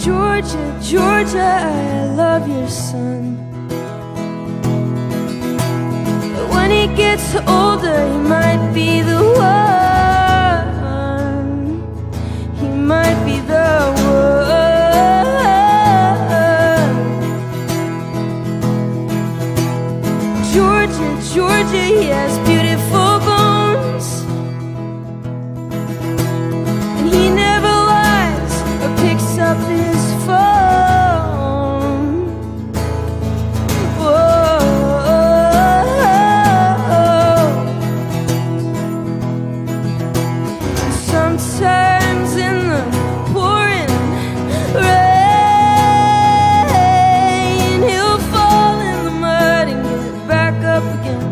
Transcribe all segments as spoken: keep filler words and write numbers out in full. Georgia, Georgia, I love your son. But when he gets older, he might be the one. He might be the one. Georgia, Georgia, he has beautiful bones, and he never lies or picks up his phone. Whoa. Sometimes in the pouring rain, he'll fall in the mud and get back up again.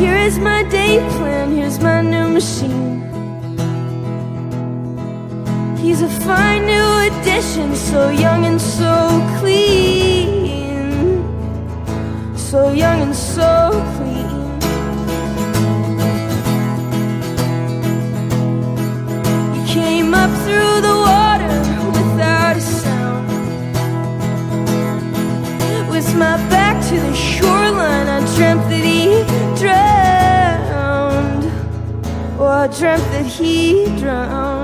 Here's my day plan, here's my new machine. He's a fine new addition, so young and so clean. So young and so clean. He came up through the water without a sound. With my back to the shoreline, I dreamt that he drowned. Oh, I dreamt that he drowned.